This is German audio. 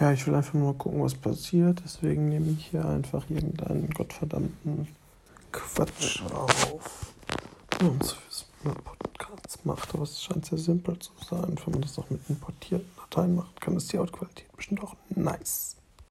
Ja, ich will einfach nur gucken, was passiert. Deswegen nehme ich hier einfach irgendeinen gottverdammten Quatsch auf. Und so wie man Podcasts macht, aber es scheint sehr simpel zu sein. Wenn man das noch mit importierten Dateien macht, kann es die Outqualität bestimmt auch nice.